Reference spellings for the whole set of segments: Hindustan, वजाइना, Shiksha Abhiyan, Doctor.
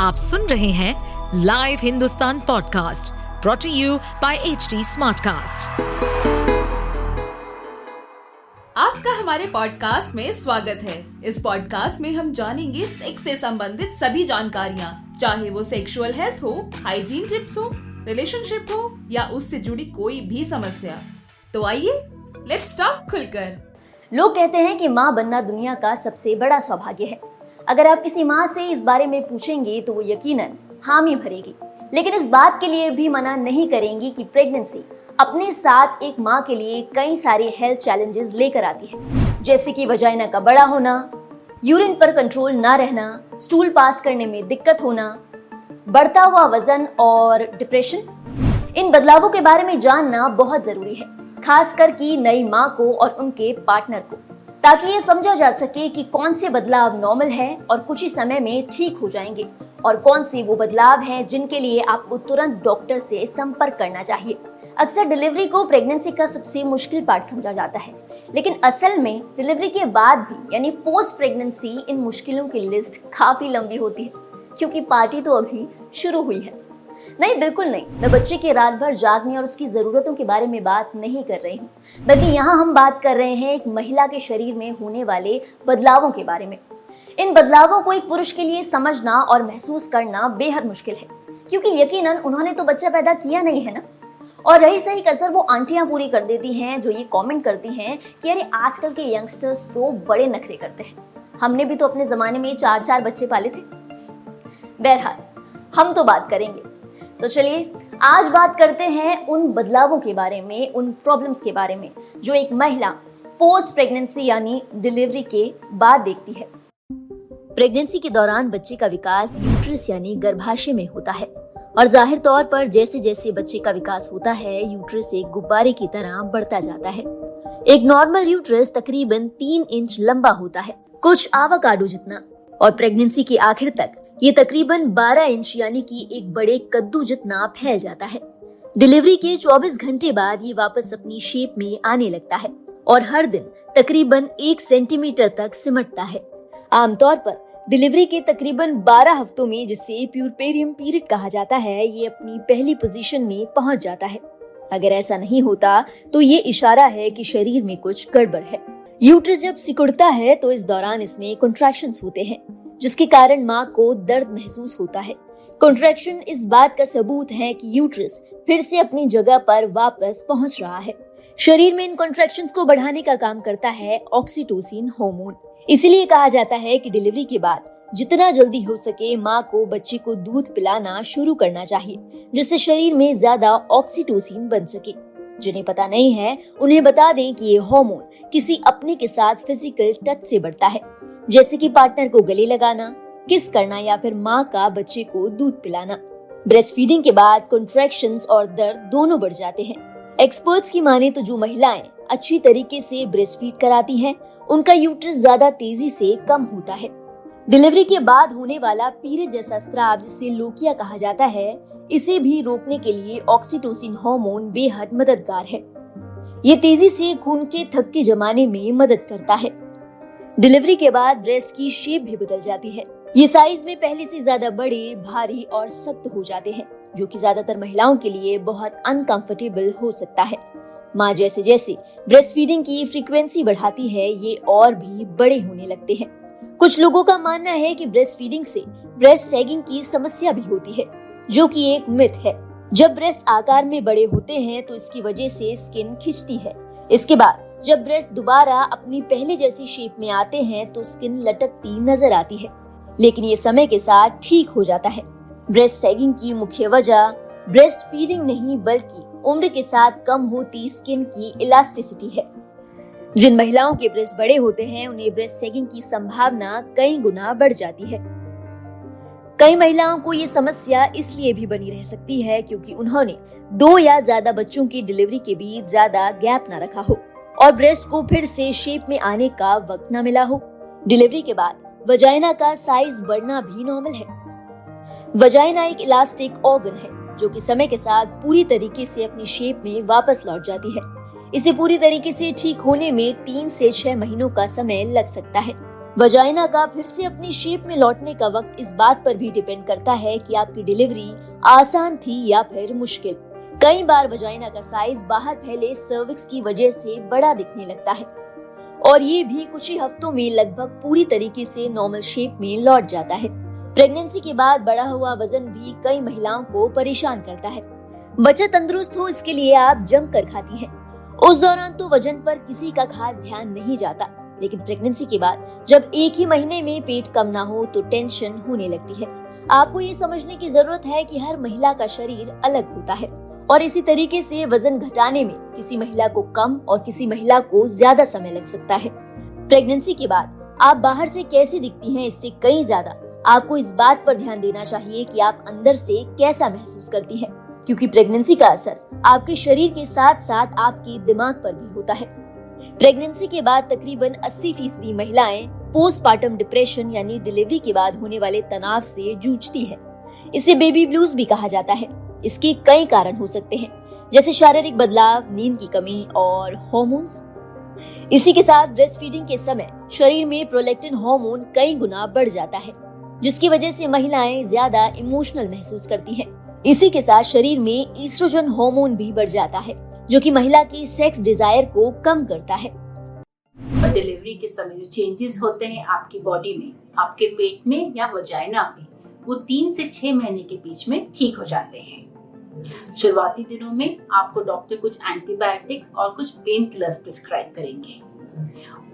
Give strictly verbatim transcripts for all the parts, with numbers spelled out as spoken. आप सुन रहे हैं live Hindustan podcast brought to you by H T Smartcast. आपका हमारे पॉडकास्ट में स्वागत है। इस पॉडकास्ट में हम जानेंगे सेक्स से संबंधित सभी जानकारियाँ, चाहे वो सेक्सुअल हेल्थ हो, हाइजीन टिप्स हो, रिलेशनशिप हो या उससे जुड़ी कोई भी समस्या। तो आइए लेट्स टॉक खुलकर। लोग कहते हैं कि माँ बनना दुनिया का सबसे बड़ा सौभाग्य है। अगर आप किसी माँ से इस बारे में पूछेंगे तो वो यकीनन हामी भरेगी, लेकिन इस बात के लिए भी मना नहीं करेंगी कि प्रेगनेंसी अपने साथ एक माँ के लिए कई सारे हेल्थ चैलेंजेस लेकर आती है, जैसे कि वजाइना का बड़ा होना, यूरिन पर कंट्रोल ना रहना, स्टूल पास करने में दिक्कत होना, बढ़ता हुआ वजन और डिप्रेशन। इन बदलावों के बारे में जानना बहुत जरूरी है, खासकर कि नई माँ को और उनके पार्टनर को, ताकि ये समझा जा सके कि कौन से बदलाव नॉर्मल है और कुछ ही समय में ठीक हो जाएंगे और कौन से वो बदलाव हैं जिनके लिए आपको तुरंत डॉक्टर से संपर्क करना चाहिए। अक्सर डिलीवरी को प्रेगनेंसी का सबसे मुश्किल पार्ट समझा जाता है, लेकिन असल में डिलीवरी के बाद भी यानी पोस्ट प्रेगनेंसी इन मुश्किलों की लिस्ट काफी लंबी होती है, क्योंकि पार्टी तो अभी शुरू हुई है। नहीं, बिल्कुल नहीं, मैं बच्चे के रात भर जागने और उसकी जरूरतों के बारे में बात नहीं कर रही हूँ, बल्कि यहाँ हम बात कर रहे हैं एक महिला के शरीर में होने वाले बदलावों के बारे में। इन बदलावों को एक पुरुष के लिए समझना और महसूस करना बेहद मुश्किल है, क्योंकि यकीनन उन्होंने तो बच्चा पैदा किया नहीं है ना। और रही सही कसर वो आंटियां पूरी कर देती हैं जो ये कमेंट करती हैं कि अरे आजकल के यंगस्टर्स तो बड़े नखरे करते हैं, हमने भी तो अपने जमाने में चार चार बच्चे पाले थे। बहरहाल हम तो बात करेंगे, तो चलिए आज बात करते हैं उन बदलावों के बारे में, उन प्रॉब्लम्स के बारे में जो एक महिला पोस्ट प्रेगनेंसी यानी डिलीवरी के बाद देखती है। प्रेगनेंसी के दौरान बच्चे का विकास यूट्रस यानी गर्भाशय में होता है और जाहिर तौर पर जैसे जैसे बच्चे का विकास होता है यूट्रस एक गुब्बारे की तरह बढ़ता जाता है। एक नॉर्मल यूट्रस तकरीबन तीन इंच लंबा होता है, कुछ आवाकाडो जितना, और प्रेगनेंसी के आखिर तक ये तकरीबन बारह इंच यानी कि एक बड़े कद्दू जितना फैल जाता है। डिलीवरी के चौबीस घंटे बाद ये वापस अपनी शेप में आने लगता है और हर दिन तकरीबन एक सेंटीमीटर तक सिमटता है। आमतौर पर डिलीवरी के तकरीबन बारह हफ्तों में, जिसे प्यूरपेरियम पीरियड कहा जाता है, ये अपनी पहली पोजीशन में पहुंच जाता है। अगर ऐसा नहीं होता तो ये इशारा है कि शरीर में कुछ गड़बड़ है। यूट्रस जब सिकुड़ता है तो इस दौरान इसमें कॉन्ट्रैक्शंस होते हैं, जिसके कारण माँ को दर्द महसूस होता है। कॉन्ट्रैक्शन इस बात का सबूत है कि यूट्रस फिर से अपनी जगह पर वापस पहुँच रहा है। शरीर में इन कॉन्ट्रैक्शंस को बढ़ाने का काम करता है ऑक्सीटोसिन हार्मोन। इसलिए कहा जाता है कि डिलीवरी के बाद जितना जल्दी हो सके माँ को बच्चे को दूध पिलाना शुरू करना चाहिए, जिससे शरीर में ज्यादा ऑक्सीटोसिन बन सके। जिन्हें पता नहीं है उन्हें बता दें कि ये हार्मोन किसी अपने के साथ फिजिकल टच से बढ़ता है, जैसे कि पार्टनर को गले लगाना, किस करना या फिर माँ का बच्चे को दूध पिलाना। ब्रेस्ट फीडिंग के बाद कॉन्ट्रैक्शंस और दर्द दोनों बढ़ जाते हैं। एक्सपर्ट्स की माने तो जो महिलाएं अच्छी तरीके से ब्रेस्ट फीड कराती हैं, उनका यूट्रस ज्यादा तेजी से कम होता है। डिलीवरी के बाद होने वाला पीरियड जैसा स्त्राव, जिसे लोकिया कहा जाता है, इसे भी रोकने के लिए ऑक्सीटोसिन हार्मोन बेहद मददगार है। ये तेजी से खून के थक्के जमाने में मदद करता है। डिलीवरी के बाद ब्रेस्ट की शेप भी बदल जाती है। ये साइज में पहले से ज्यादा बड़े, भारी और सख्त हो जाते हैं, जो कि ज्यादातर महिलाओं के लिए बहुत अनकंफर्टेबल हो सकता है। माँ जैसे जैसे ब्रेस्ट फीडिंग की फ्रीक्वेंसी बढ़ाती है, ये और भी बड़े होने लगते हैं। कुछ लोगों का मानना है कि ब्रेस्ट फीडिंग से ब्रेस्ट सैगिंग की समस्या भी होती है, जो कि एक मिथ है। जब ब्रेस्ट आकार में बड़े होते हैं तो इसकी वजह से स्किन खिंचती है। इसके बाद जब ब्रेस्ट दोबारा अपनी पहले जैसी शेप में आते हैं तो स्किन लटकती नजर आती है, लेकिन ये समय के साथ ठीक हो जाता है। ब्रेस्ट सैगिंग की मुख्य वजह ब्रेस्ट फीडिंग नहीं बल्कि उम्र के साथ कम होती स्किन की इलास्टिसिटी है। जिन महिलाओं के ब्रेस्ट बड़े होते हैं उन्हें ब्रेस्ट सैगिंग की संभावना कई गुना बढ़ जाती है। कई महिलाओं को ये समस्या इसलिए भी बनी रह सकती है क्योंकि उन्होंने दो या ज्यादा बच्चों की डिलीवरी के बीच ज्यादा गैप न रखा हो और ब्रेस्ट को फिर से शेप में आने का वक्त न मिला हो। डिलीवरी के बाद वजाइना का साइज बढ़ना भी नॉर्मल है। वजाइना एक इलास्टिक ऑर्गन है जो कि समय के साथ पूरी तरीके से अपनी शेप में वापस लौट जाती है। इसे पूरी तरीके से ठीक होने में तीन से छह महीनों का समय लग सकता है। वजाइना का फिर से अपनी शेप में लौटने का वक्त इस बात पर भी डिपेंड करता है कि आपकी डिलीवरी आसान थी या फिर मुश्किल। कई बार वजाइना का साइज बाहर फैले सर्विक्स की वजह से बड़ा दिखने लगता है और ये भी कुछ ही हफ्तों में लगभग पूरी तरीके से नॉर्मल शेप में लौट जाता है। प्रेगनेंसी के बाद बढ़ा हुआ वजन भी कई महिलाओं को परेशान करता है। बच्चा तंदुरुस्त हो इसके लिए आप जमकर खाती हैं। उस दौरान तो वजन पर किसी का खास ध्यान नहीं जाता, लेकिन प्रेगनेंसी के बाद जब एक ही महीने में पेट कम ना हो तो टेंशन होने लगती है। आपको ये समझने की जरूरत है कि हर महिला का शरीर अलग होता है और इसी तरीके से वजन घटाने में किसी महिला को कम और किसी महिला को ज्यादा समय लग सकता है। प्रेगनेंसी के बाद आप बाहर से कैसी दिखती हैं, इससे कई ज्यादा आपको इस बात पर ध्यान देना चाहिए कि आप अंदर से कैसा महसूस करती हैं, क्योंकि प्रेगनेंसी का असर आपके शरीर के साथ साथ आपके दिमाग पर भी होता है। प्रेगनेंसी के बाद तकरीबन अस्सी फीसदी महिलाएं पोस्टपार्टम डिप्रेशन यानी डिलीवरी के बाद होने वाले तनाव से जूझती है। इसे बेबी ब्लूज भी कहा जाता है। इसके कई कारण हो सकते हैं, जैसे शारीरिक बदलाव, नींद की कमी और हॉर्मोन्स। इसी के साथ ब्रेस्ट फीडिंग के समय शरीर में प्रोलैक्टिन हार्मोन कई गुना बढ़ जाता है, जिसकी वजह से महिलाएं ज्यादा इमोशनल महसूस करती हैं। इसी के साथ शरीर में एस्ट्रोजन हार्मोन भी बढ़ जाता है, जो कि महिला की सेक्स डिजायर को कम करता है। डिलीवरी के समय जो चेंजेस होते हैं आपकी बॉडी में, आपके पेट में या वजाइना में, वो तीन से छह महीने के बीच में ठीक हो जाते हैं। शुरुआती दिनों में आपको डॉक्टर कुछ एंटीबायोटिक और कुछ पेन किलर्स प्रिस्क्राइब करेंगे।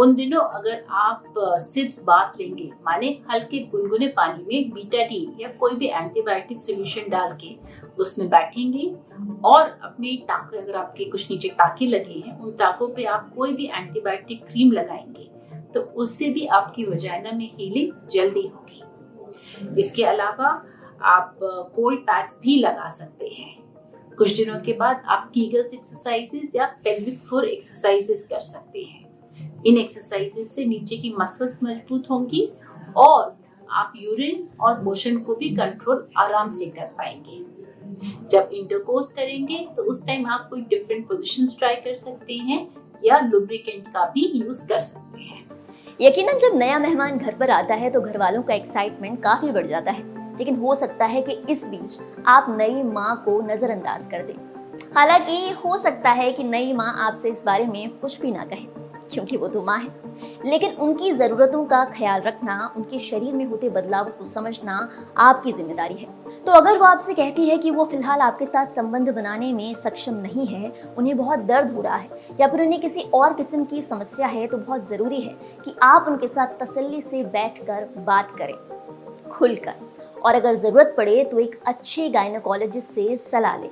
उन दिनों अगर आप सिप्स बात लेंगे, माने हल्के गुनगुने पानी में बीटाडीन या कोई भी एंटीबायोटिक सॉल्यूशन डाल के उसमें बैठेंगे और अपने टाँके, अगर आपके कुछ नीचे टाँके लगे हैं, उन टाँकों पे आप कोई भी एंटीबायोटिक क्रीम लगाएंगे तो उससे भी आपकी वजाइना में हीलिंग जल्दी होगी। इसके अलावा आप कोल्ड पैड्स भी लगा सकते हैं। कुछ दिनों के बाद आप कीगल्स एक्सरसाइजेस या पेल्विक फ्लोर एक्सरसाइजेस कर सकते हैं। इन एक्सरसाइजेस से नीचे की मसल्स मजबूत होंगी और आप यूरिन और मोशन को भी कंट्रोल आराम से कर पाएंगे। जब इंटरकोर्स करेंगे तो उस टाइम आप कोई डिफरेंट पोजीशंस ट्राई कर सकते हैं या लुब्रिकेंट का भी यूज कर सकते हैं। यकीनन जब नया मेहमान घर पर आता है तो घर वालों का एक्साइटमेंट काफी बढ़ जाता है, लेकिन हो सकता है कि इस बीच आप नई माँ को नजरअंदाज कर दें। हालांकि हो सकता है कि नई माँ आपसे इस बारे में कुछ भी ना कहे, क्योंकि वो तो माँ है, लेकिन उनकी ज़रूरतों का ख्याल रखना, उनके शरीर में होते बदलावों को समझना आपकी जिम्मेदारी है। तो अगर वो आपसे कहती है कि वो फिलहाल आपके साथ संबंध बनाने में सक्षम नहीं है, उन्हें बहुत दर्द हो रहा है या फिर उन्हें किसी और किस्म की समस्या है, तो बहुत ज़रूरी है कि आप उनके साथ तसल्ली से बैठकर बात करें, खुलकर, और अगर ज़रूरत पड़े तो एक अच्छे गायनेकोलॉजिस्ट से सलाह लें।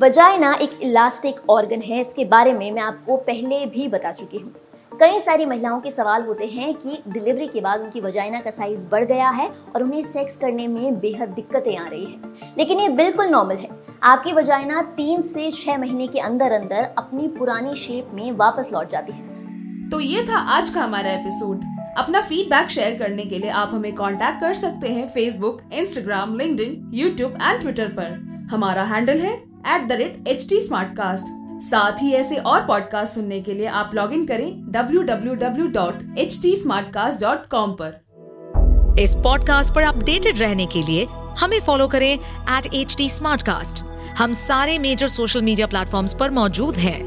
वजाइना एक इलास्टिक ऑर्गन है, इसके बारे में मैं आपको पहले भी बता चुकी हूँ। कई सारी महिलाओं के सवाल होते हैं कि डिलीवरी के बाद उनकी वजाइना का साइज बढ़ गया है और उन्हें सेक्स करने में बेहद दिक्कतें आ रही हैं, लेकिन ये बिल्कुल नॉर्मल है। आपकी वजाइना तीन से छह महीने के अंदर अंदर अपनी पुरानी शेप में वापस लौट जाती है। तो ये था आज का हमारा एपिसोड। अपना फीडबैक शेयर करने के लिए आप हमें कॉन्टेक्ट कर सकते हैं Facebook, Instagram, LinkedIn, YouTube and Twitter पर। हमारा हैंडल है at the rate H T Smartcast. साथ ही ऐसे और पॉडकास्ट सुनने के लिए आप लॉग इन करें W W W dot H T Smartcast dot com पर। इस पॉडकास्ट पर अपडेटेड रहने के लिए हमें फॉलो करें एट एच टी स्मार्टकास्ट। हम सारे मेजर सोशल मीडिया प्लेटफॉर्म्स पर मौजूद हैं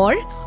और